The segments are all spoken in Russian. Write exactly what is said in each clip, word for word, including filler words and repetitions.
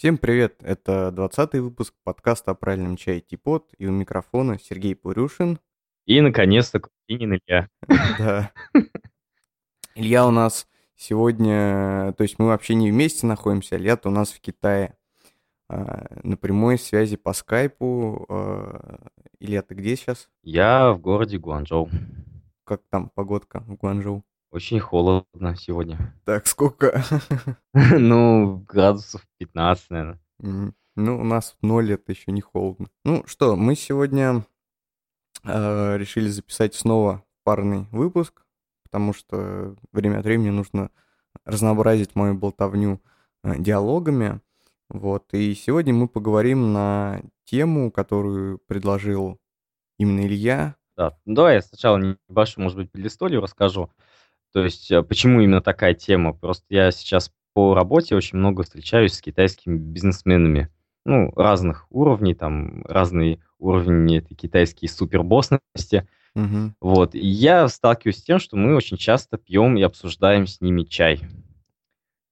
Всем привет! Это двадцатый выпуск подкаста о правильном чае Типот, и у микрофона Сергей Порюшин. И, наконец-то, Курпинин Илья. Да. Илья у нас сегодня... То есть мы вообще не вместе находимся, Илья-то у нас в Китае. На прямой связи по скайпу. Илья, ты где сейчас? Я в городе Гуанчжоу. Как там погодка в Гуанчжоу? Очень холодно сегодня. Так, сколько? Ну, градусов пятнадцать, наверное. Ну, у нас ноль, это еще не холодно. Ну что, мы сегодня э, решили записать снова парный выпуск, потому что время от времени нужно разнообразить мою болтовню э, диалогами. Вот, и сегодня мы поговорим на тему, которую предложил именно Илья. Да, ну, давай я сначала небольшую, может быть, предысторию расскажу. То есть, почему именно такая тема? Просто я сейчас по работе очень много встречаюсь с китайскими бизнесменами. Ну, разных уровней, там, разные уровни этой китайской супербоссности. Угу. Вот, и я сталкиваюсь с тем, что мы очень часто пьем и обсуждаем с ними чай.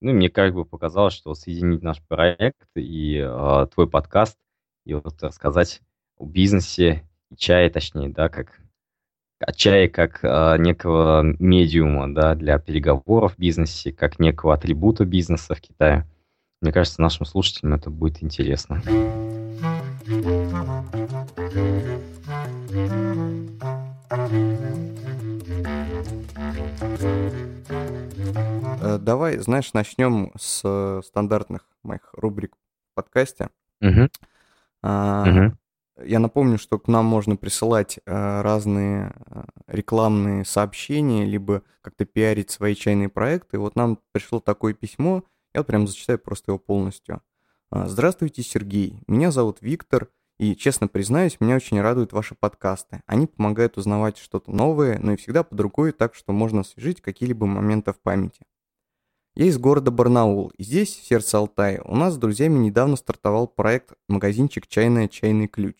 Ну, мне как бы показалось, что соединить наш проект и э, твой подкаст, и вот рассказать о бизнесе и чае, точнее, да, как... о чае как э, некого медиума, да, для переговоров в бизнесе, как некого атрибута бизнеса в Китае. Мне кажется, нашим слушателям это будет интересно. Давай, знаешь, начнем с стандартных моих рубрик в подкасте. Угу. А- угу. Я напомню, что к нам можно присылать э, разные э, рекламные сообщения, либо как-то пиарить свои чайные проекты. Вот нам пришло такое письмо, я вот прям зачитаю просто его полностью. «Здравствуйте, Сергей. Меня зовут Виктор, и, честно признаюсь, меня очень радуют ваши подкасты. Они помогают узнавать что-то новое, но и всегда под рукой, так что можно освежить какие-либо моменты в памяти. Я из города Барнаул, и здесь, в сердце Алтая, у нас с друзьями недавно стартовал проект «Магазинчик Чайная-чайный ключ».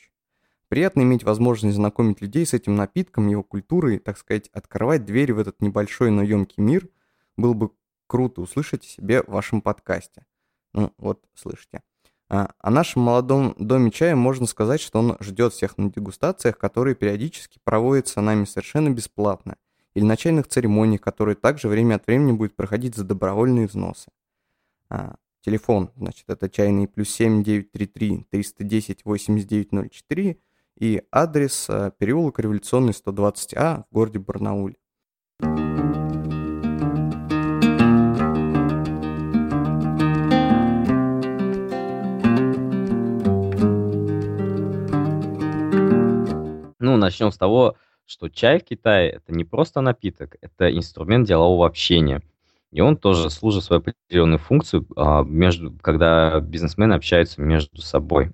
Приятно иметь возможность знакомить людей с этим напитком, его культурой, так сказать, открывать двери в этот небольшой, но емкий мир. Было бы круто услышать о себе в вашем подкасте». Ну, вот, слышите. А, о нашем молодом доме чая можно сказать, что он ждет всех на дегустациях, которые периодически проводятся нами совершенно бесплатно, или на чайных церемониях, которые также время от времени будут проходить за добровольные взносы. А, телефон, значит, это чайный плюс семь девятьсот тридцать три триста десять восемьдесят девять ноль четыре и адрес а, переулок Революционный сто двадцать А в городе Барнауле. Ну, начнем с того, что чай в Китае – это не просто напиток, это инструмент делового общения. И он тоже служит свою определенную функцию, а, между, когда бизнесмены общаются между собой.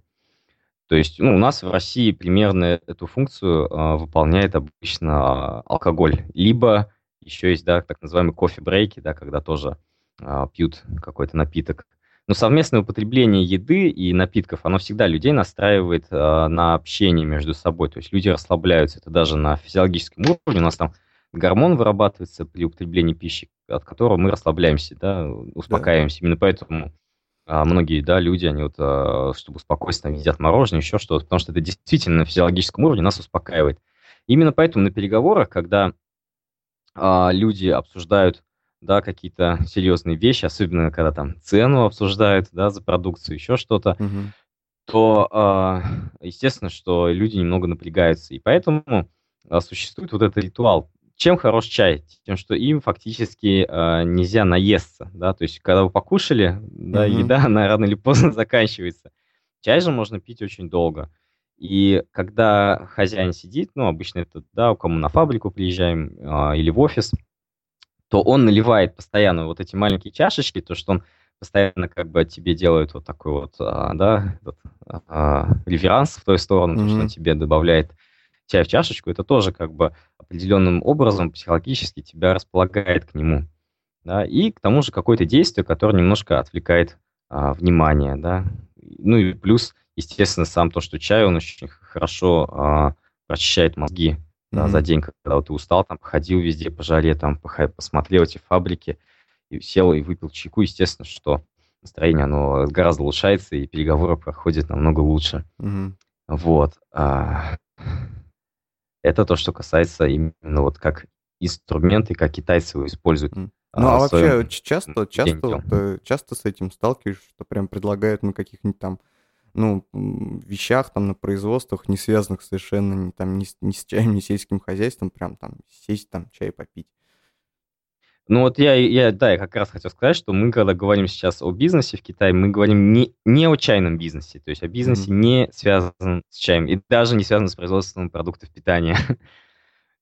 То есть ну, у нас в России примерно эту функцию а, выполняет обычно алкоголь. Либо еще есть да, так называемые кофе-брейки, да, когда тоже а, пьют какой-то напиток. Но совместное употребление еды и напитков, оно всегда людей настраивает э, на общение между собой. То есть люди расслабляются. Это даже на физиологическом уровне. У нас там гормон вырабатывается при употреблении пищи, от которого мы расслабляемся, да, успокаиваемся. Да. Именно поэтому э, многие да, люди, они вот, э, чтобы успокоиться, там, едят мороженое, еще что-то. Потому что это действительно на физиологическом уровне нас успокаивает. Именно поэтому на переговорах, когда э, люди обсуждают да, какие-то серьезные вещи, особенно когда там цену обсуждают, да, за продукцию, еще что-то, угу. то, э, естественно, что люди немного напрягаются. И поэтому э, существует вот этот ритуал. Чем хорош чай? Тем, что им фактически э, нельзя наесться, да, то есть, когда вы покушали, да, угу. еда, она рано или поздно заканчивается. Чай же можно пить очень долго. И когда хозяин сидит, ну, обычно это, да, у кого на фабрику приезжаем э, или в офис, то он наливает постоянно вот эти маленькие чашечки, то, что он постоянно как бы тебе делает вот такой вот, а, да, вот, а, реверанс в ту сторону, mm-hmm. то, что он тебе добавляет чай в чашечку, это тоже как бы определенным образом психологически тебя располагает к нему, да, и к тому же какое-то действие, которое немножко отвлекает а, внимание, да, ну и плюс, естественно, сам то, что чай, он очень хорошо а, прочищает мозги. Да, mm-hmm. за день, когда вот ты устал, там, походил везде по жаре, там, посмотрел эти фабрики, и сел и выпил чайку, естественно, что настроение, оно гораздо улучшается, и переговоры проходят намного лучше. Mm-hmm. Вот. Это то, что касается именно вот как инструменты, как китайцы его используют. Mm-hmm. Ну, а вообще часто, часто, вот, часто с этим сталкиваешься, что прям предлагают на каких-нибудь там, ну, вещах, там, на производствах, не связанных совершенно ни, там, ни, ни с чаем, ни с сельским хозяйством, прям там сесть, там, чай попить. Ну, вот я, я, да, я как раз хотел сказать, что мы, когда говорим сейчас о бизнесе в Китае, мы говорим не, не о чайном бизнесе, то есть о бизнесе mm-hmm. не связанном с чаем и даже не связанном с производством продуктов питания.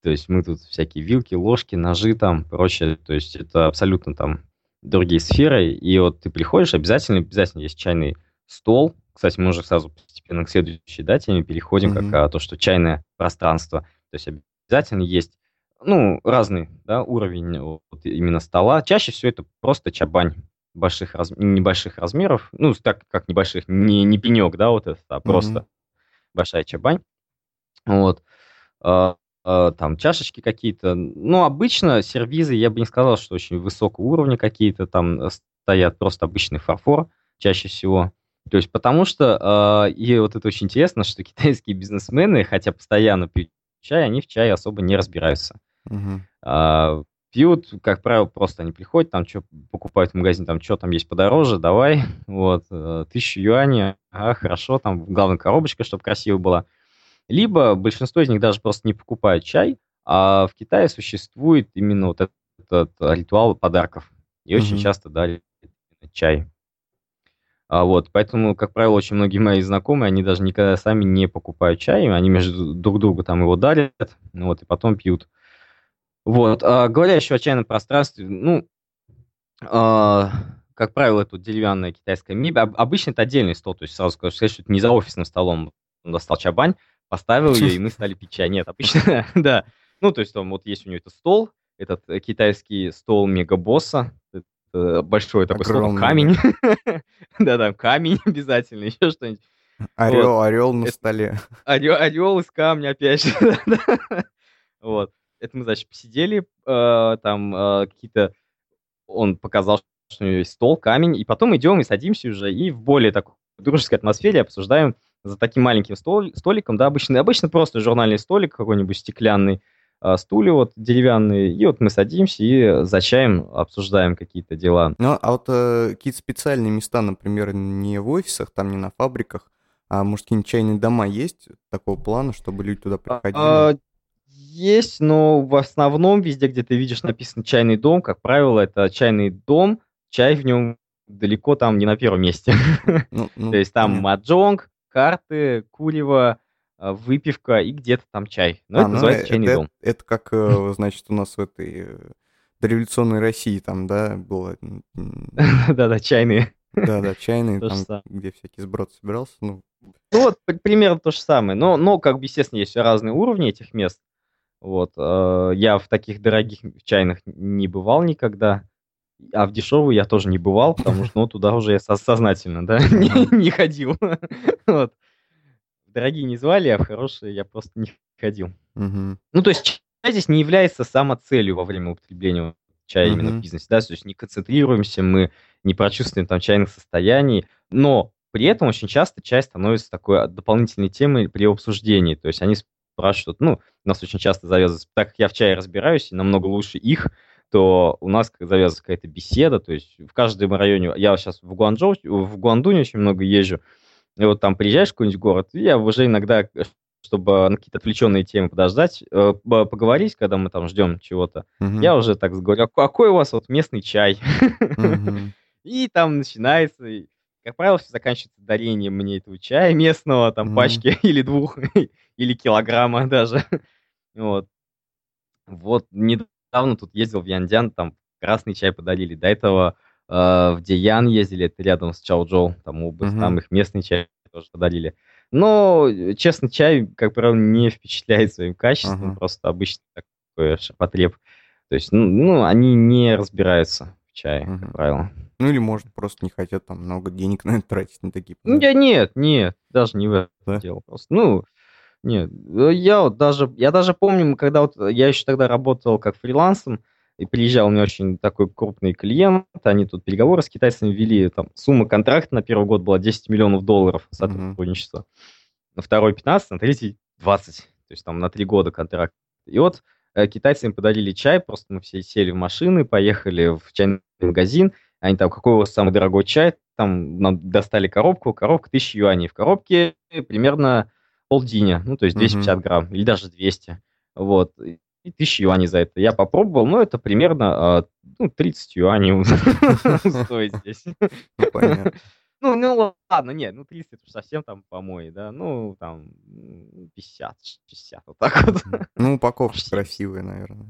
То есть мы тут всякие вилки, ложки, ножи там, прочее. То есть это абсолютно там другие сферы. И вот ты приходишь, обязательно, обязательно есть чайный стол. Кстати, мы уже сразу постепенно к следующей, да, теме переходим, mm-hmm. как а, то, что чайное пространство. То есть обязательно есть, ну, разный, да, уровень вот, именно стола. Чаще всего это просто чабань больших, раз... небольших размеров. Ну, так как небольших, не, не пенек, да, вот это, а просто mm-hmm. большая чабань. Вот. Там чашечки какие-то, ну, обычно сервизы, я бы не сказал, что очень высокого уровня какие-то, там стоят просто обычный фарфор чаще всего, то есть потому что, э, и вот это очень интересно, что китайские бизнесмены, хотя постоянно пьют чай, они в чае особо не разбираются, угу. э, пьют, как правило, просто они приходят, там что покупают в магазине, там что там есть подороже, давай, вот, э, тысячу юаней, а, хорошо, там главная коробочка, чтобы красиво была. Либо большинство из них даже просто не покупают чай, а в Китае существует именно вот этот, этот ритуал подарков. И mm-hmm. очень часто дали чай. А вот, поэтому, как правило, очень многие мои знакомые, они даже никогда сами не покупают чай, они между друг другу там его дарят, вот, и потом пьют. Вот, а говоря еще о чайном пространстве, ну, а, как правило, это деревянная китайская мебель. Обычно это отдельный стол, то есть сразу скажу, что это не за офисным столом достал чабань, поставил ее, и мы стали пить чай. Нет, обычно, да. Ну, то есть там вот есть у нее этот стол, этот китайский стол мегабосса, большой такой стол, камень. Да-да, камень обязательно, еще что-нибудь. Орел, орел на столе. Орел из камня, опять же. Вот. Это мы, значит, посидели, там какие-то... Он показал, что у нее есть стол, камень, и потом идем и садимся уже, и в более такой дружеской атмосфере обсуждаем за таким маленьким стол, столиком, да, обычно, обычно просто журнальный столик, какой-нибудь стеклянный э, стуль, вот, деревянный, и вот мы садимся и за чаем обсуждаем какие-то дела. Ну, а вот э, какие-то специальные места, например, не в офисах, там, не на фабриках, а, может, какие-нибудь чайные дома есть такого плана, чтобы люди туда приходили? А, есть, но в основном везде, где ты видишь написано «чайный дом», как правило, это чайный дом, чай в нем далеко там не на первом месте. То есть там маджонг, карты, курево, выпивка и где-то там чай. Но а, это ну, называется чайный это, дом. Это, это как, значит, у нас в этой дореволюционной России там, да, было... Да-да, чайные. Да-да, чайные, там, где всякий сброд собирался. Ну, вот, примерно то же самое. Но, но, как бы, естественно, есть разные уровни этих мест. Вот. Я в таких дорогих чайных не бывал никогда. А в дешевую я тоже не бывал, потому что ну, туда уже я сознательно, да, не, не ходил. Вот. Дорогие не звали, а в хорошие я просто не ходил. Uh-huh. Ну, то есть чай здесь не является самоцелью во время употребления чая uh-huh. именно в бизнесе. Да? То есть не концентрируемся, мы не прочувствуем там чайных состояний, но при этом очень часто чай становится такой дополнительной темой при обсуждении. То есть они спрашивают, ну, нас очень часто завязывают, так как я в чае разбираюсь и намного лучше их, то у нас завязывается какая-то беседа, то есть в каждом районе, я сейчас в Гуанчжоу, в Гуандуне очень много езжу, и вот там приезжаешь в какой-нибудь город, и я уже иногда, чтобы на какие-то отвлеченные темы подождать, поговорить, когда мы там ждем чего-то, uh-huh. я уже так говорю, а какой у вас вот местный чай? Uh-huh. И там начинается, и, как правило, все заканчивается дарением мне этого чая местного, там uh-huh. пачки или двух, или килограмма даже. Вот. Вот, не Недавно тут ездил в Яндзян, там красный чай подарили. До этого э, в Ди Ян ездили, это рядом с Чаочжоу, там область, uh-huh. там их местный чай тоже подарили. Но, честно, чай, как правило, не впечатляет своим качеством, uh-huh. просто обычный такой шапотреб. То есть, ну, ну, они не разбираются в чае, uh-huh. как правило. Ну, или, может, просто не хотят там много денег на это тратить на такие продукты. Я, нет, нет, даже не в это да? дело. Просто, ну... Нет, я вот даже, я даже помню, когда вот я еще тогда работал как фрилансом, и приезжал у меня очень такой крупный клиент, они тут переговоры с китайцами вели, там сумма контракта на первый год была десять миллионов долларов сотрудничества, mm-hmm. на второй пятнадцать, на третий двадцать, то есть там на три года контракт. И вот э, китайцы им подарили чай, просто мы все сели в машины, поехали в чайный магазин, они там, какой у вас самый дорогой чай, там нам достали коробку, коробка тысяча юаней, в коробке примерно полдиня, ну то есть двести пятьдесят mm-hmm. грамм или даже двести, вот. И тысячу юаней за это. Я попробовал, но это примерно ну, тридцать юаней стоит здесь. Ну, ну ладно, нет, ну тридцать это совсем там помои, да, ну там пятьдесят, шестьдесят, вот так вот. Ну, упаковка красивая, наверное.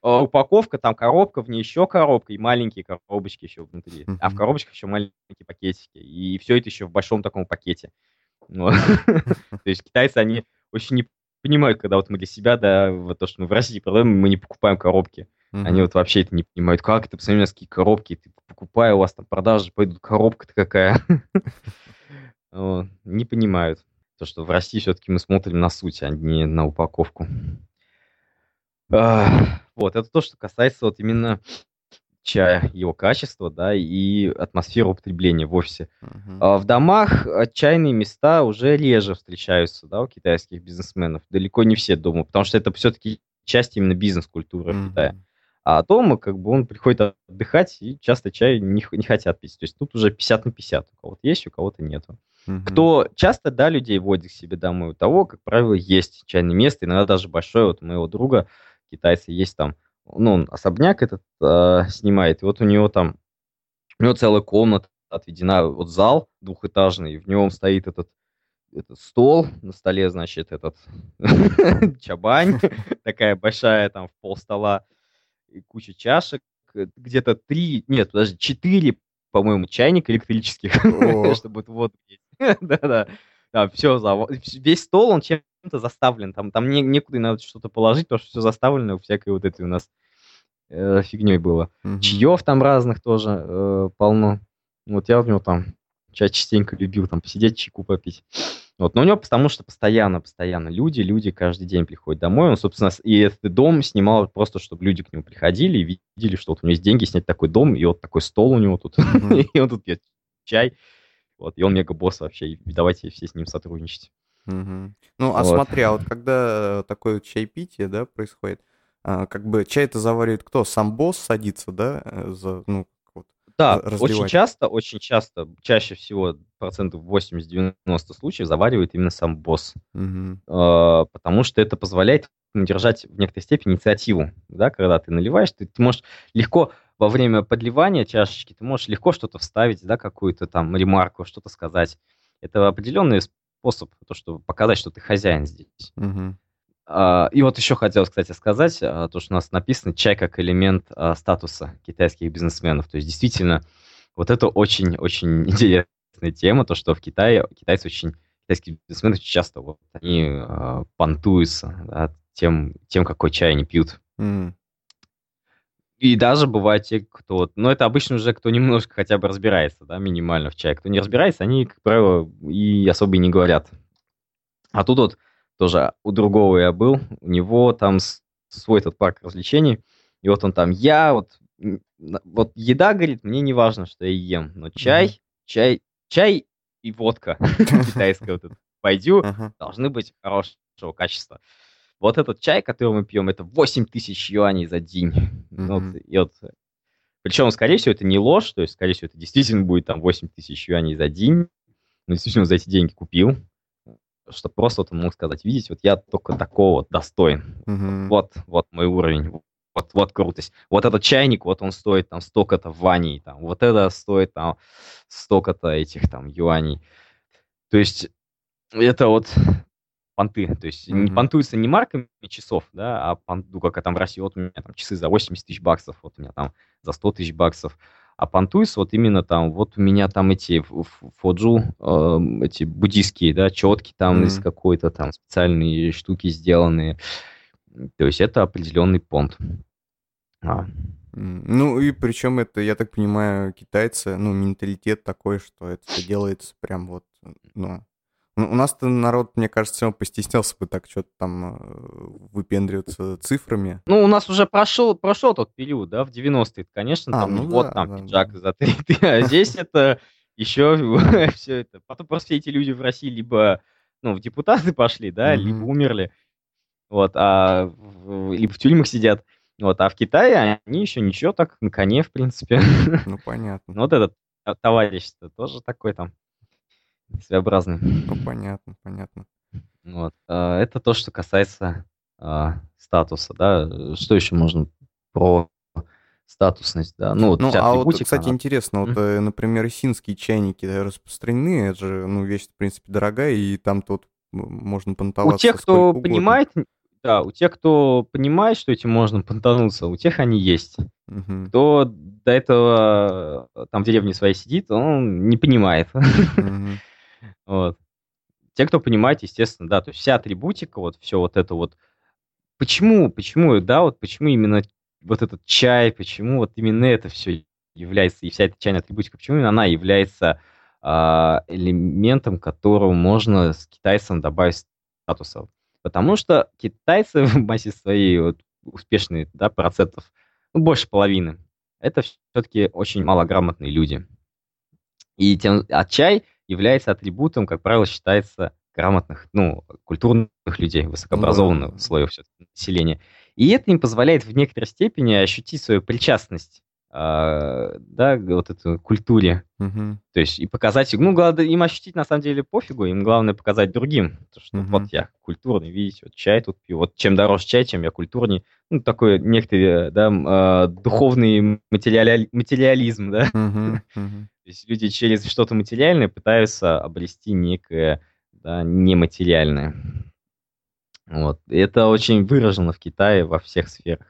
Упаковка, там коробка, в ней еще коробка и маленькие коробочки еще внутри. А в коробочках еще маленькие пакетики. И все это еще в большом таком пакете. То есть китайцы, они очень не понимают, когда вот мы для себя, да, вот то, что мы в России продаем, мы не покупаем коробки. Mm-hmm. Они вот вообще это не понимают. Как это, посмотри, у нас какие коробки, ты покупай, у вас там продажи пойдут, коробка-то какая. Не понимают. То, что в России все-таки мы смотрим на суть, а не на упаковку. Вот, это то, что касается вот именно чая, его качества, да, и атмосферы употребления в офисе. Uh-huh. А в домах чайные места уже реже встречаются, да, у китайских бизнесменов. Далеко не все дома, потому что это все-таки часть именно бизнес-культуры uh-huh. Китая. А дома, как бы, он приходит отдыхать, и часто чай не, не хотят пить. То есть тут уже пятьдесят на пятьдесят. У кого-то есть, у кого-то нету. Uh-huh. Кто часто, да, людей водит к себе домой, у того, как правило, есть чайное место, иногда даже большое. Вот у моего друга, китайцы, есть там, ну, он особняк этот э, снимает, и вот у него там, у него целая комната отведена, вот зал двухэтажный, в нем стоит этот, этот стол, на столе, значит, этот чабань, такая большая, там, в полстола, и куча чашек, где-то три, нет, даже четыре, по-моему, чайника электрических, чтобы вот, да-да, да, все, весь стол, он чем заставлен, там, там не, некуда надо что-то положить, потому что все заставлено всякой вот этой у нас э, фигней было. Mm-hmm. Чаев там разных тоже э, полно. Вот я у него там чай частенько любил, там посидеть, чайку попить. Вот. Но у него потому что постоянно, постоянно люди, люди каждый день приходят домой. Он, собственно, и этот дом снимал просто, чтобы люди к нему приходили и видели, что вот у него есть деньги снять такой дом, и вот такой стол у него тут, mm-hmm. и он тут пьет чай. Вот. И он мега-босс вообще, и давайте все с ним сотрудничать. Угу. Ну, а вот. Смотри, а вот когда такое чайпитие, да, происходит, а, как бы чай-то заваривает кто? Сам босс садится, да? За, ну, вот, да, разливать. Очень часто, очень часто, чаще всего процентов восемьдесят-девяносто случаев заваривает именно сам босс. Угу. А, потому что это позволяет держать в некоторой степени инициативу, да, когда ты наливаешь, ты, ты можешь легко... Во время подливания чашечки ты можешь легко что-то вставить, да, какую-то там ремарку, что-то сказать. Это определенный способ, то, чтобы показать, что ты хозяин здесь. Угу. А, и вот еще хотелось, кстати, сказать, а, то, что у нас написано «чай как элемент а, статуса китайских бизнесменов». То есть, действительно, вот это очень-очень интересная тема, то, что в Китае китайцы очень, китайские бизнесмены очень часто вот, они а, понтуются, да, тем, тем, какой чай они пьют. Угу. И даже бывают те, кто... Но это обычно уже кто немножко хотя бы разбирается, да, минимально в чае. Кто не разбирается, они, как правило, и особо и не говорят. А тут вот тоже у другого я был, у него там свой этот парк развлечений, и вот он там, я вот... Вот еда, говорит, мне не важно, что я ем, но чай, mm-hmm. чай, чай и водка китайская вот эта, пойдю, должны быть хорошего качества. Вот этот чай, который мы пьем, это восемь тысяч юаней за день. Mm-hmm. Вот, и вот. Причем, скорее всего, это не ложь, то есть, скорее всего, это действительно будет там восемь тысяч юаней за день. Он действительно за эти деньги купил, что просто вот он мог сказать, видите, вот я только такого достоин. Mm-hmm. Вот, вот мой уровень, вот, вот крутость. Вот этот чайник, вот он стоит там столько-то ваней, там, вот это стоит там столько-то этих там юаней. То есть это вот... понты, то есть mm-hmm. не понтуются не марками часов, да, а понту, как там в России, вот у меня там часы за восемьдесят тысяч баксов, вот у меня там за сто тысяч баксов, а понтуются вот именно там, вот у меня там эти фоджу, э, эти буддийские, да, четки там mm-hmm. из какой-то там специальные штуки сделанные, то есть это определенный понт. А. Ну и причем это, я так понимаю, китайцы, ну, менталитет такой, что это делается прям вот, ну... Ну, у нас-то народ, мне кажется, постеснялся бы так что-то там выпендриваться цифрами. Ну, у нас уже прошел, прошел тот период, да, в девяностые, конечно, а, там, ну, ну да, вот там да, пиджак да. за три, а здесь это еще все это. Потом просто эти люди в России либо, ну, в депутаты пошли, да, либо умерли, вот, а либо в тюрьмах сидят. Вот, а в Китае они еще ничего так на коне, в принципе. Ну, понятно. Вот этот товарищ-то тоже такой там своеобразный. Ну, понятно, понятно. Вот. Это то, что касается а, статуса, да. Что еще можно про статусность, да? Ну, вот ну а вот, кстати, она... интересно, вот, mm-hmm. например, исинские чайники распространены, это же, ну, вещь, в принципе, дорогая, и там тут можно понтоваться. У тех, кто угодно. Понимает... Да, у тех, кто понимает, что этим можно понтануться, у тех они есть. Uh-huh. Кто до этого там в деревне своей сидит, он не понимает. Uh-huh. Вот. Те, кто понимает, естественно, да, то есть вся атрибутика, вот все вот это вот. Почему, почему, да, вот почему именно вот этот чай, почему вот именно это все является, и вся эта чайная атрибутика, почему именно она является э, элементом, которого можно с китайцем добавить статуса? Потому что китайцы в массе своей вот, успешные, да, процентов, ну, больше половины, это все-таки очень малограмотные люди. И тем, а чай является атрибутом, как правило, считается грамотных, ну, культурных людей, высокообразованного ну, слоя все-таки населения. И это им позволяет в некоторой степени ощутить свою причастность, э, да, вот этой культуре. Угу. То есть и показать, ну, главное, им ощутить, на самом деле, пофигу, им главное показать другим, что угу. вот я культурный, видите, вот чай тут пью, вот чем дороже чай, чем я культурней, ну, такой некоторый, да, э, духовный материали... материализм, да, угу. То есть люди через что-то материальное пытаются обрести некое, да, нематериальное, вот, и это очень выражено в Китае во всех сферах.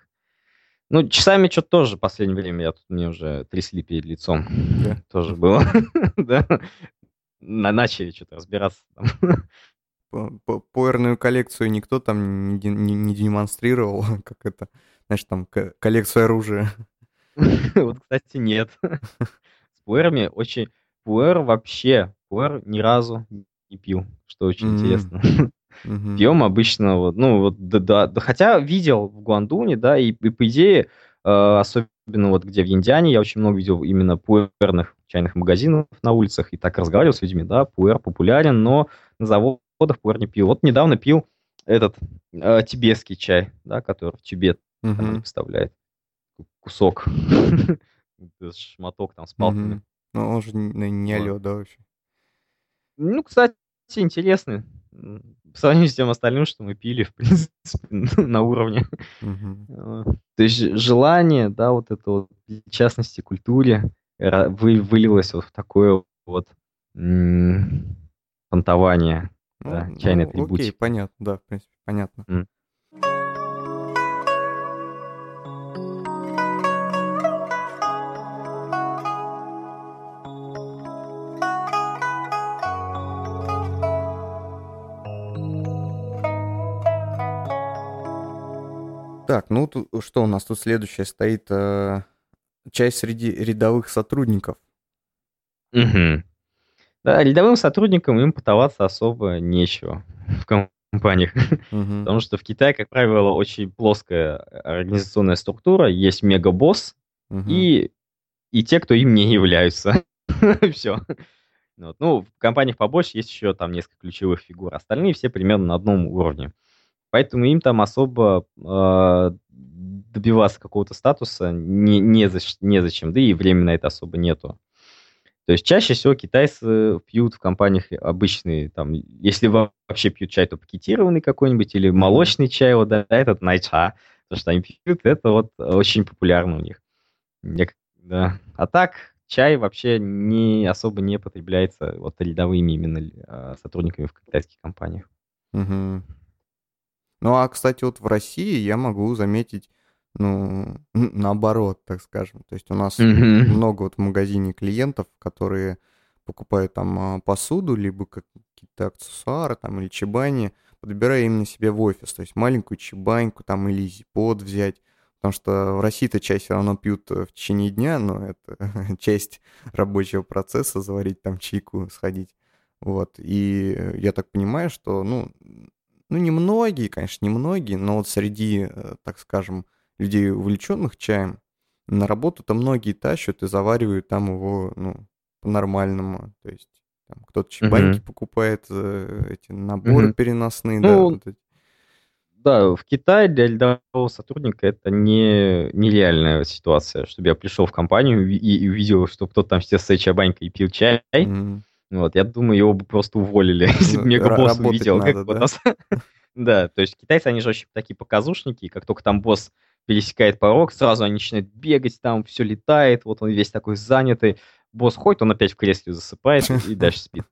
Ну, часами что-то тоже в последнее время, я тут мне уже трясли перед лицом, yeah. тоже было, да, начали что-то разбираться там. Поэрную коллекцию никто там не, не, не демонстрировал, как это, знаешь, там, коллекцию оружия. Вот, кстати, нет. С пуэрами очень... Пуэр вообще, пуэр ни разу не пил, что очень mm-hmm. интересно. Uh-huh. Пьем обычно, вот, ну, вот, да, да, да, хотя видел в Гуандуне, да, и, и по идее, э, особенно вот где в Яндзяне, я очень много видел именно пуэрных чайных магазинов на улицах, и так разговаривал с людьми, да, пуэр популярен, но на заводах пуэр не пил. Вот недавно пил этот э, тибетский чай, да, который в Тибет uh-huh. там, поставляет кусок, шматок там с палками. Ну, он же не алё, да, вообще? Ну, кстати, интересный. По сравнению с тем остальным, что мы пили, в принципе, на уровне. Uh-huh. То есть желание, да, вот это вот, в частности, культуре, вы, вылилось вот в такое вот м- понтование, ну, да, ну, чайной атрибутики. Окей, понятно, да, в принципе, понятно. Mm. Так, ну тут, что у нас тут следующее стоит? Э, чай среди рядовых сотрудников. Угу. Да, рядовым сотрудникам им потоваться особо нечего в компаниях. Угу. Потому что в Китае, как правило, очень плоская организационная структура. Есть мегабосс угу. и, и те, кто им не являются. Все. Вот. Ну, в компаниях побольше есть еще там несколько ключевых фигур. Остальные все примерно на одном уровне. Поэтому им там особо э, добиваться какого-то статуса не, не за, незачем, да и времени на это особо нету. То есть чаще всего китайцы пьют в компаниях обычные, там, если вообще пьют чай, то пакетированный какой-нибудь или молочный чай, вот, да, этот найча, то, что они пьют, это вот очень популярно у них. Да. А так чай вообще не, особо не потребляется вот рядовыми именно сотрудниками в китайских компаниях. Угу. Ну, а, кстати, вот в России я могу заметить, ну, наоборот, так скажем. То есть у нас mm-hmm. много вот в магазине клиентов, которые покупают там посуду, либо какие-то аксессуары там или чебани, подбирая именно себе в офис. То есть маленькую чебаньку там или зипод взять. Потому что в России-то чай все равно пьют в течение дня, но это часть рабочего процесса, заварить там чайку, сходить. Вот. И я так понимаю, что, ну, ну немногие, конечно, немногие, но вот среди, так скажем, людей, увлеченных чаем, на работу-то многие тащат и заваривают там его, ну, по-нормальному. То есть там кто-то чайбаньки mm-hmm. покупает, эти наборы mm-hmm. переносные. Ну, да, вот эти. Да, в Китае для рядового сотрудника это не, нереальная ситуация, чтобы я пришел в компанию и, и увидел, что кто-то там все с чайбанькой пил чай. Mm-hmm. Вот, я думаю, его бы просто уволили, если бы мегабосс увидел. Да, то есть китайцы, они же очень такие показушники, как только там босс пересекает порог, сразу они начинают бегать, там все летает, вот он весь такой занятый. Босс ходит, он опять в кресле засыпает и дальше спит.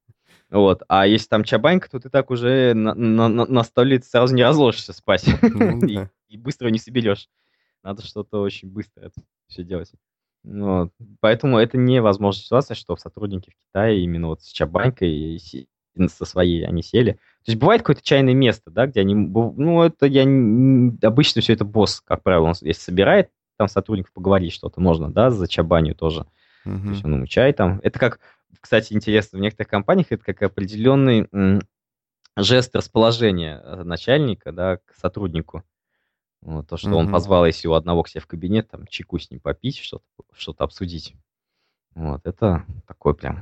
Вот. А если там чабанька, то ты так уже на, на, на столе сразу не разложишься спать. Mm-hmm. и, и быстро не соберешь. Надо что-то очень быстро это все делать. Вот. Поэтому это невозможная ситуация, что сотрудники в Китае именно вот с чабанькой со своей они сели. То есть бывает какое-то чайное место, да, где они... Ну, это я... Обычно все это босс, как правило, он если собирает там сотрудников поговорить что-то, можно, да, за чабанью тоже. Mm-hmm. То есть он чай там. Это как... Кстати, интересно, в некоторых компаниях это как определенный м, жест расположения начальника, да, к сотруднику. Вот, то, что mm-hmm. он позвал, если у одного к себе в кабинет, там, чайку с ним попить, что-то, что-то обсудить. Вот, это такое прям.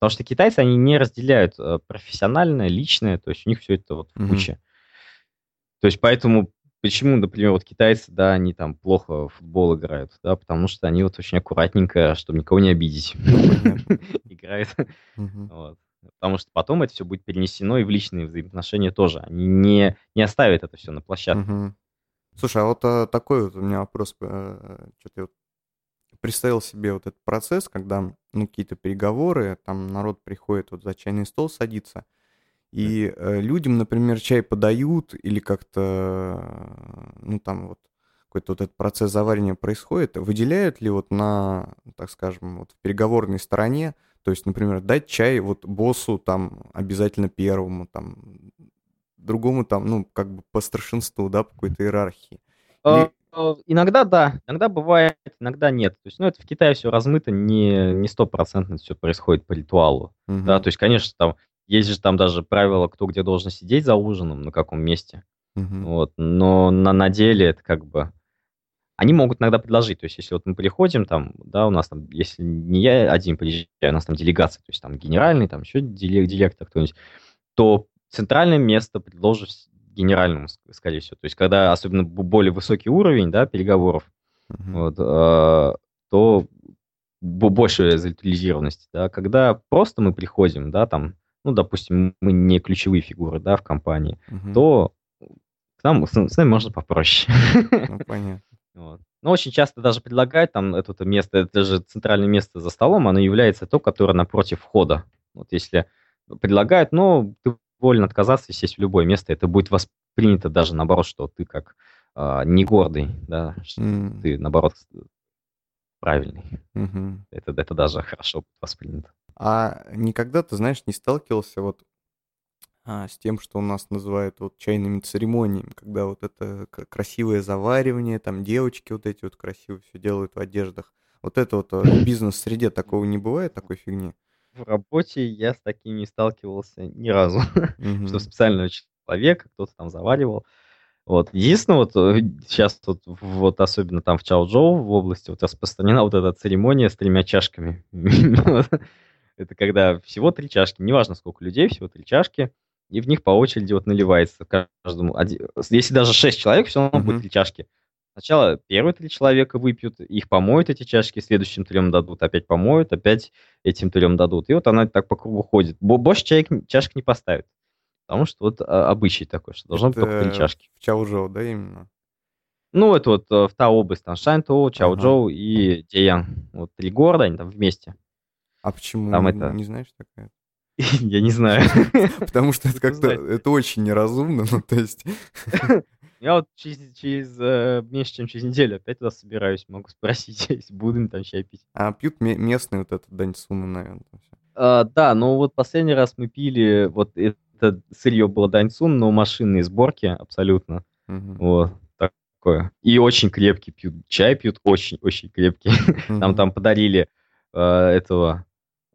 Потому что китайцы, они не разделяют профессиональное, личное, то есть у них все это вот в куче. Mm-hmm. То есть поэтому... Почему, например, вот китайцы, да, они там плохо в футбол играют, да, потому что они вот очень аккуратненько, чтобы никого не обидеть, играют. Потому что потом это все будет перенесено и в личные взаимоотношения тоже. Они не оставят это все на площадке. Слушай, а вот такой вот у меня вопрос. Что-то я представил себе вот этот процесс, когда, ну, какие-то переговоры, там народ приходит вот за чайный стол садится, и э, людям, например, чай подают или как-то, ну, там вот какой-то вот этот процесс заваривания происходит, выделяют ли вот на, так скажем, вот в переговорной стороне, то есть, например, дать чай вот боссу там обязательно первому, там, другому там, ну, как бы по старшинству, да, по какой-то иерархии? Или... Иногда да, иногда бывает, иногда нет. То есть, ну, это в Китае все размыто, не стопроцентно все происходит по ритуалу, угу. да, то есть, конечно, там... Есть же там даже правило, кто где должен сидеть за ужином, на каком месте. Uh-huh. Вот. Но на, на деле это как бы... Они могут иногда предложить. То есть, если вот мы приходим, там, да, у нас там, если не я один приезжаю, у нас там делегация, то есть там генеральный, там еще директор кто-нибудь, то центральное место предложит генеральному, скорее всего. То есть, когда особенно более высокий уровень, да, переговоров, uh-huh. вот, э, то больше заутилизированности. Да. Когда просто мы приходим, да, там, ну, допустим, мы не ключевые фигуры, да, в компании, угу. то к нам, с, с нами можно попроще. Ну, понятно. Вот. Но очень часто даже предлагают там это место, это же центральное место за столом, оно является то, которое напротив входа. Вот если предлагают, но ты волен отказаться и сесть в любое место, это будет воспринято даже наоборот, что ты как э, не гордый, да, что mm. ты наоборот правильный. Угу. Это, это даже хорошо воспринято. А никогда, ты знаешь, не сталкивался вот а, с тем, что у нас называют вот чайными церемониями, когда вот это красивое заваривание, там девочки вот эти вот красиво все делают в одеждах. Вот это вот в бизнес-среде такого не бывает, такой фигни? В работе я с таким не сталкивался ни разу, mm-hmm. что специального человека кто-то там заваривал. Вот. Единственное, вот сейчас вот, вот особенно там в Чаочжоу в области вот распространена вот эта церемония с тремя чашками. Это когда всего три чашки, неважно сколько людей, всего три чашки, и в них по очереди вот наливается каждому. Если даже шесть человек, все равно mm-hmm. будет три чашки. Сначала первые три человека выпьют, их помоют эти чашки, следующим трем дадут, опять помоют, опять этим трем дадут. И вот она так по кругу ходит. Больше человек чашек не поставит, потому что вот обычай такой, что должно это быть только три чашки. В Чаочжоу, да, именно? Ну, это вот в та область, там Шаньтоу, Чаочжоу uh-huh. и Те Ян. Вот три города, они там вместе. А почему? Там это... Не знаешь, такая? Я не знаю. Потому что это как-то... Это очень неразумно, ну, то есть... Я вот через... Меньше, чем через неделю опять туда собираюсь, могу спросить, если будем там чай пить. А пьют местные вот этот Даньсун, наверное. Да, но вот последний раз мы пили... Вот это сырье было Даньсун, но машинные сборки абсолютно. Вот. Такое. И очень крепкий пьют. Чай пьют очень-очень крепкий. Нам там подарили этого...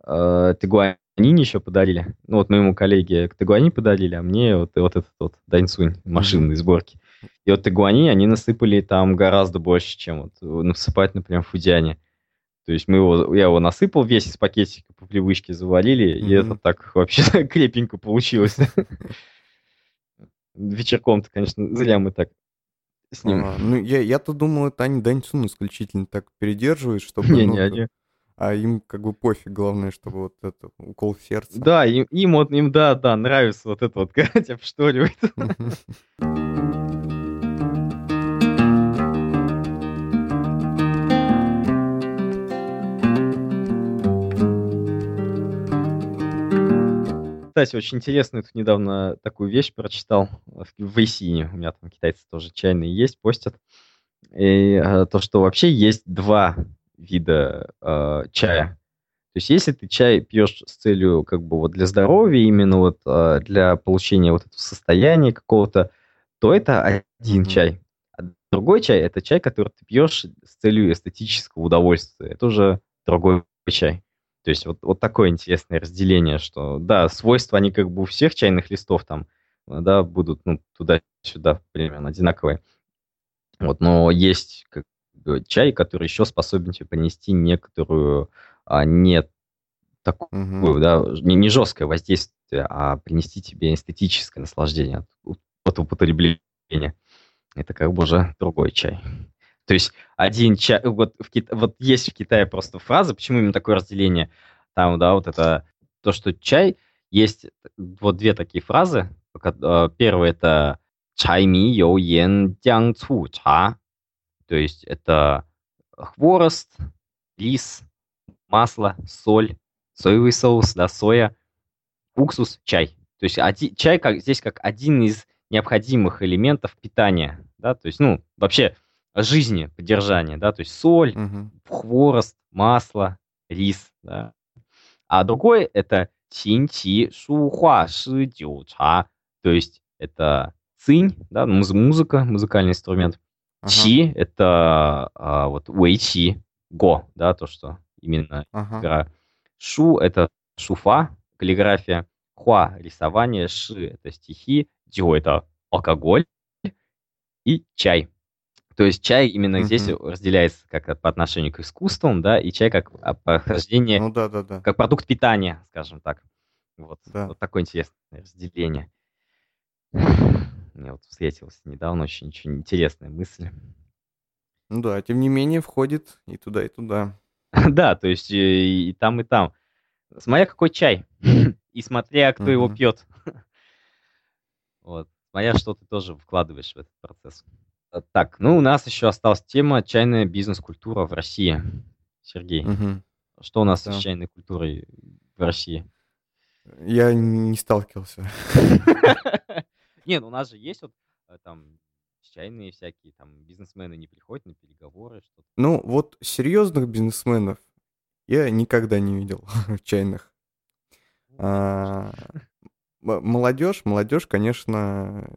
Тегуани Нини еще подарили. Ну, вот моему коллеге Тегуани подарили, а мне вот, вот этот вот Даньсун машинной сборки. И вот Тегуани, они насыпали там гораздо больше, чем вот насыпать, например, фудяне. То есть мы его, я его насыпал весь из пакетика, по привычке завалили, mm-hmm. и это так вообще крепенько получилось. Вечерком-то, конечно, зря мы так с ним. А, ну, я, я-то думал, это они Даньсун исключительно так передерживают, чтобы... Не, ну, не, они... А им как бы пофиг, главное, чтобы вот это укол в сердце. Да, им, им, вот, им да, да, нравится вот это вот, когда тебя обшторивает. Кстати, очень интересную тут недавно такую вещь прочитал в Вейсине. У меня там китайцы тоже чайные есть, постят. И а, то, что вообще есть два вида э, чая. То есть если ты чай пьешь с целью как бы вот для здоровья, именно вот э, для получения вот этого состояния какого-то, то это один mm-hmm. чай. А другой чай – это чай, который ты пьешь с целью эстетического удовольствия. Это уже другой чай. То есть вот, вот такое интересное разделение, что, да, свойства, они как бы у всех чайных листов там, да, будут, ну, туда-сюда примерно одинаковые. Вот, но есть как бы чай, который еще способен тебе принести некоторую, а, не такую, угу. да, не, не жесткое воздействие, а принести тебе эстетическое наслаждение от, от употребления. Это как бы уже другой чай. То есть один чай, вот, в Кита... вот есть в Китае просто фраза, почему именно такое разделение, там, да, вот это то, что чай, есть вот две такие фразы. Первая — это чай ми йоу йен дян цу ча, то есть это хворост, рис, масло, соль, соевый соус, да, соя, уксус, чай. То есть один... чай как... здесь как один из необходимых элементов питания, да, то есть, ну, вообще... жизни, поддержания, да, то есть соль, uh-huh. хворост, масло, рис, да. А другой – это цинь-чи шу-хуа ши-дю-ча, то есть это цинь, да, муз- музыка, музыкальный инструмент. Uh-huh. Чи – это а, вот уэй-чи, го, да, то, что именно uh-huh. игра. Шу – это шуфа, каллиграфия, хуа – рисование, ши – это стихи, дю – это алкоголь и чай. То есть чай именно uh-huh. здесь разделяется как по отношению к искусствам, да, и чай как прохождение, ну, да, да, да. как продукт питания, скажем так. Вот, да. вот такое интересное разделение. Мне вот встретилась недавно очень, очень интересная мысль. Ну да, тем не менее входит и туда, и туда. Да, то есть и, и там, и там. Смотря какой чай, и смотря кто uh-huh. его пьет. Вот. Смотря что ты тоже вкладываешь в этот процесс. Так, ну у нас еще осталась тема чайная бизнес-культура в России. Сергей, угу. что у нас да. с чайной культурой в России? Я не сталкивался. Нет, у нас же есть вот там чайные всякие, там бизнесмены не приходят на переговоры. Ну вот серьезных бизнесменов я никогда не видел чайных. Молодежь, молодежь, конечно,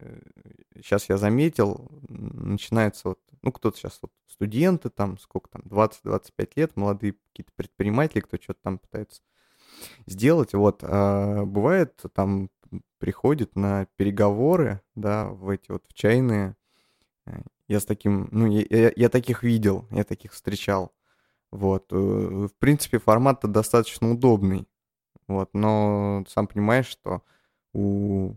сейчас я заметил, начинается вот, ну, кто-то сейчас вот студенты, там, сколько там, двадцать-двадцать пять лет, молодые какие-то предприниматели, кто что-то там пытается сделать, вот, а бывает, там, приходит на переговоры, да, в эти вот в чайные, я с таким, ну, я, я, я таких видел, я таких встречал, вот, в принципе, формат-то достаточно удобный, вот, но сам понимаешь, что у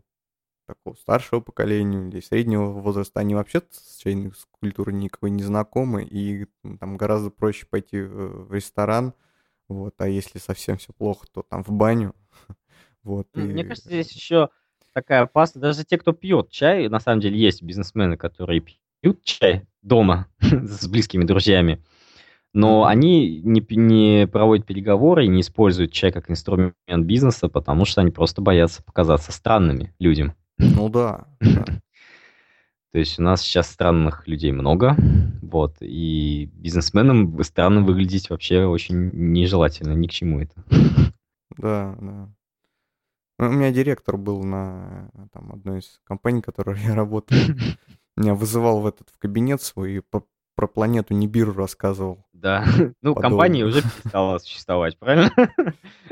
такого старшего поколения или среднего возраста, они вообще с чайной культурой никакой не знакомы, и там гораздо проще пойти в ресторан, вот, а если совсем все плохо, то там в баню. Вот, Мне и... кажется, здесь еще такая опасность, даже те, кто пьет чай, на самом деле есть бизнесмены, которые пьют чай дома с близкими друзьями, но mm-hmm. они не, не проводят переговоры и не используют чай как инструмент бизнеса, потому что они просто боятся показаться странными людям. Ну да. да. То есть у нас сейчас странных людей много, вот, и бизнесменам странно выглядеть вообще очень нежелательно, ни к чему это. Да, да. У меня директор был на там, одной из компаний, в которой я работал. Меня вызывал в этот в кабинет свой и по, про планету Нибиру рассказывал. Да. Ну, подолгу. Компания уже перестала существовать, правильно?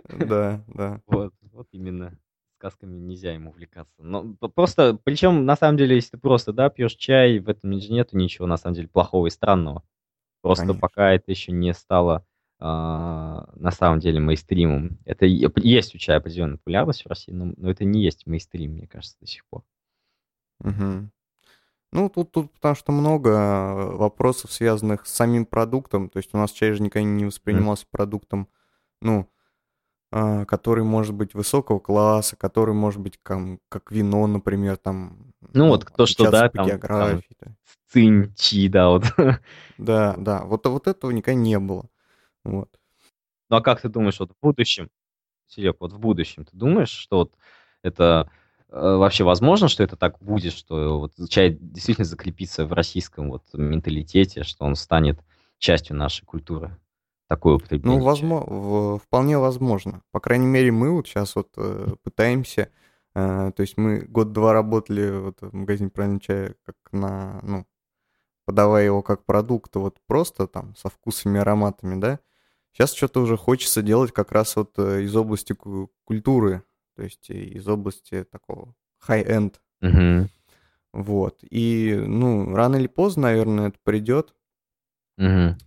Да, да. Вот, вот именно. Сказками нельзя им увлекаться. Но просто, причем, на самом деле, если ты просто, да, пьешь чай, в этом нету ничего, на самом деле, плохого и странного. Просто Конечно. Пока это еще не стало, э, на самом деле, мейнстримом. Это есть у чая определенная популярность в России, но, но это не есть мейнстрим, мне кажется, до сих пор. Угу. Ну, тут, тут потому что много вопросов, связанных с самим продуктом. То есть у нас чай же никогда не воспринимался продуктом, ну, который может быть высокого класса, который может быть как, как вино, например, там... Ну, вот то, что, да, там, там цинчи, да, вот. Да, да, вот, вот этого никогда не было. Вот. Ну, а как ты думаешь, вот в будущем, Серег, вот в будущем, ты думаешь, что вот это э, вообще возможно, что это так будет, что вот чай действительно закрепится в российском вот менталитете, что он станет частью нашей культуры? Такое употребление. Ну, возможно, вполне возможно. По крайней мере, мы вот сейчас вот э, пытаемся, э, то есть мы год-два работали вот в магазине «Правильный чай», как на, ну, подавая его как продукт, вот просто там со вкусами, ароматами, да. Сейчас что-то уже хочется делать как раз вот из области культуры, то есть из области такого хай-энд. Угу. Вот. И, ну, рано или поздно, наверное, это придет. Угу.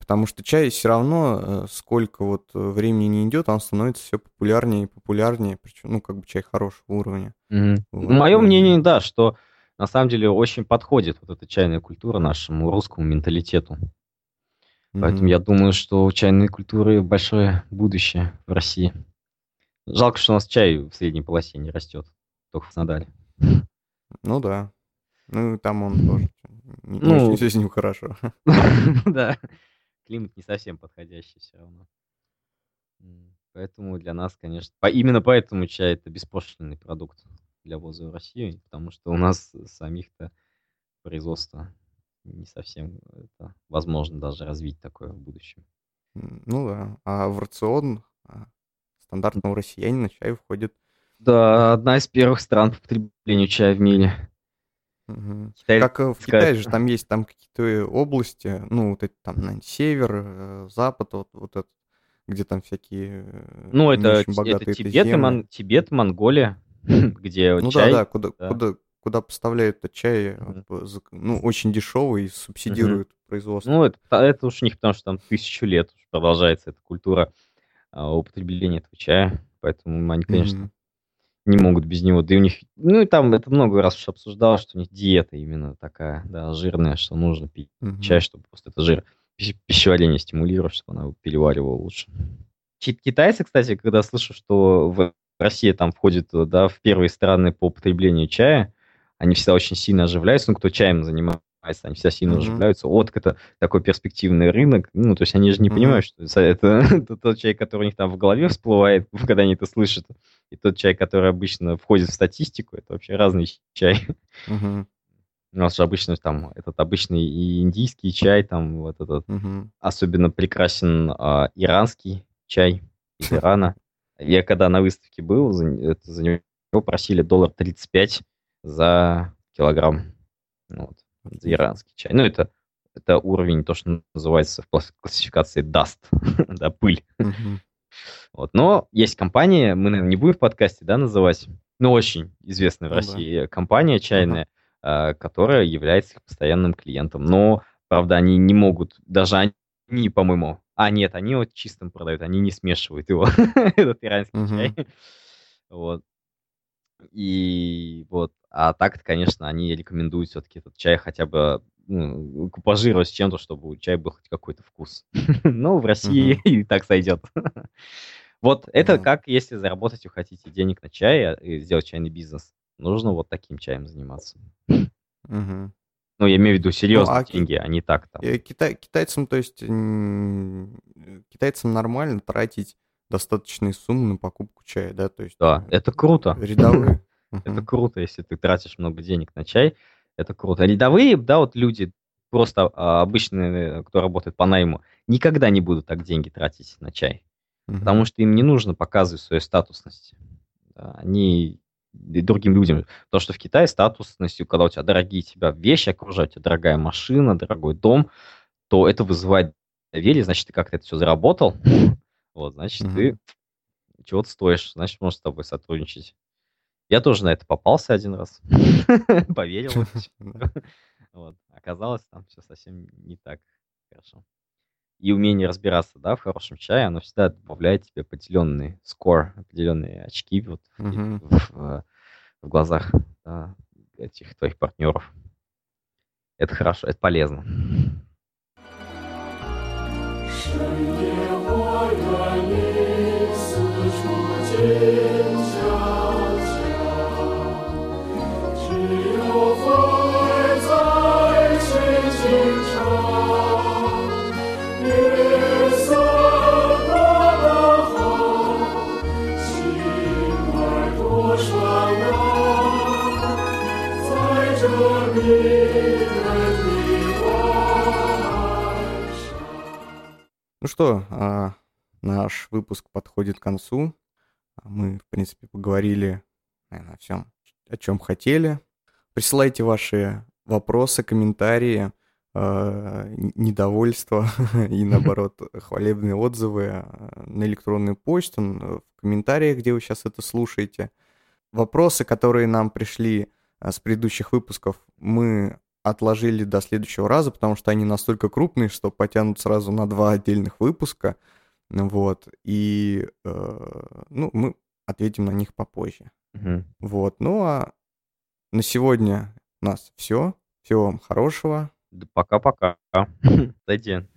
Потому что чай все равно, сколько вот времени не идет, он становится все популярнее и популярнее, причем, ну, как бы чай хорошего уровня. Mm-hmm. Вот. Мое мнение, да, что на самом деле очень подходит вот эта чайная культура нашему русскому менталитету. Mm-hmm. Поэтому я думаю, что у чайной культуры большое будущее в России. Жалко, что у нас чай в средней полосе не растет, только в Санадале. Ну да. Ну и там он тоже. Ну, все с ним хорошо. Да. Климат не совсем подходящий все равно. Поэтому для нас, конечно... По, именно поэтому чай – это беспошлинный продукт для ввоза в Россию, потому что у нас самих-то производство не совсем это возможно даже развить такое в будущем. Ну да. А в рацион стандартного россиянина чай входит... Да, одна из первых стран по потреблению чая в мире. Угу. Китай, как в Китае же, там есть там какие-то области, ну, вот эти там, наверное, север, запад, вот, вот это, где там всякие... Ну, это, это Тибет, Мон, Тибет, Монголия, где ну, чай... Ну, да, да, куда, да. Куда, куда поставляют чай, угу. Ну, очень дешевый, и субсидируют угу. производство. Ну, это, это уж у них, потому что там тысячу лет продолжается эта культура а, употребления этого чая, поэтому они, конечно... Угу. не могут без него, да и у них, ну и там это много раз уже обсуждалось, что у них диета именно такая, да, жирная, что нужно пить mm-hmm. чай, чтобы просто это жир, пищеварение стимулировать, чтобы она переваривала лучше. Китайцы, кстати, когда слышу, что в России там входит, да, в первые страны по потреблению чая, они всегда очень сильно оживляются, ну, кто чаем занимается, они всегда сильно mm-hmm. оживляются, вот это такой перспективный рынок, ну, то есть они же не mm-hmm. понимают, что это, это тот чай, который у них там в голове всплывает, когда они это слышат, и тот чай, который обычно входит в статистику, это вообще разный чай. Uh-huh. У нас же обычно там этот обычный и индийский чай, там вот этот uh-huh. особенно прекрасен э, иранский чай из Ирана. Я когда на выставке был, за, это, за него просили доллар тридцать пять за килограмм. Вот, за иранский чай. Ну, это, это уровень, то, что называется в классификации даст, да, пыль. Uh-huh. Вот. Но есть компания, мы, наверное, не будем в подкасте, да, называть, но очень известная в России да. компания чайная, uh-huh. которая является их постоянным клиентом. Но, правда, они не могут, даже они, по-моему, а нет, они вот чистым продают, они не смешивают его, этот иранский uh-huh. чай. Вот. И вот, а так, конечно, они рекомендуют все-таки этот чай хотя бы ну, купажировать с чем-то, чтобы у чая был хоть какой-то вкус. Но в России uh-huh. и так сойдет. Вот это uh-huh. как, если заработать, вы хотите денег на чай и сделать чайный бизнес, нужно вот таким чаем заниматься. Uh-huh. Ну, я имею в виду серьезные ну, а деньги, а не так там. Китай, китайцам, то есть, китайцам нормально тратить достаточные суммы на покупку чая, да? То есть, да, это круто. Рядовые. Uh-huh. Это круто, если ты тратишь много денег на чай, это круто. Рядовые, да, вот люди, просто а, обычные, кто работает по найму, никогда не будут так деньги тратить на чай, uh-huh. потому что им не нужно показывать свою статусность. Они другим людям, потому что в Китае статусностью, когда у тебя дорогие тебя вещи окружают, у тебя дорогая машина, дорогой дом, то это вызывает доверие, значит, ты как-то это все заработал, вот, значит, mm-hmm. ты чего-то стоишь, значит, можешь с тобой сотрудничать. Я тоже на это попался один раз, поверил. Оказалось, там все совсем не так хорошо. И умение разбираться, да, в хорошем чае, оно всегда добавляет тебе определенный скор, определенные очки вот, mm-hmm. в, в, в глазах, да, этих твоих партнеров. Это хорошо, это полезно. Ну что, наш выпуск подходит к концу. Мы, в принципе, поговорили, наверное, о всем, о чем хотели. Присылайте ваши вопросы, комментарии, недовольство и, наоборот, хвалебные отзывы на электронную почту, в комментариях, где вы сейчас это слушаете. Вопросы, которые нам пришли с предыдущих выпусков, мы отложили до следующего раза, потому что они настолько крупные, что потянут сразу на два отдельных выпуска. Вот. И э, ну, мы ответим на них попозже. Угу. Вот. Ну а на сегодня у нас все. Всего вам хорошего. Да пока-пока. Зайди.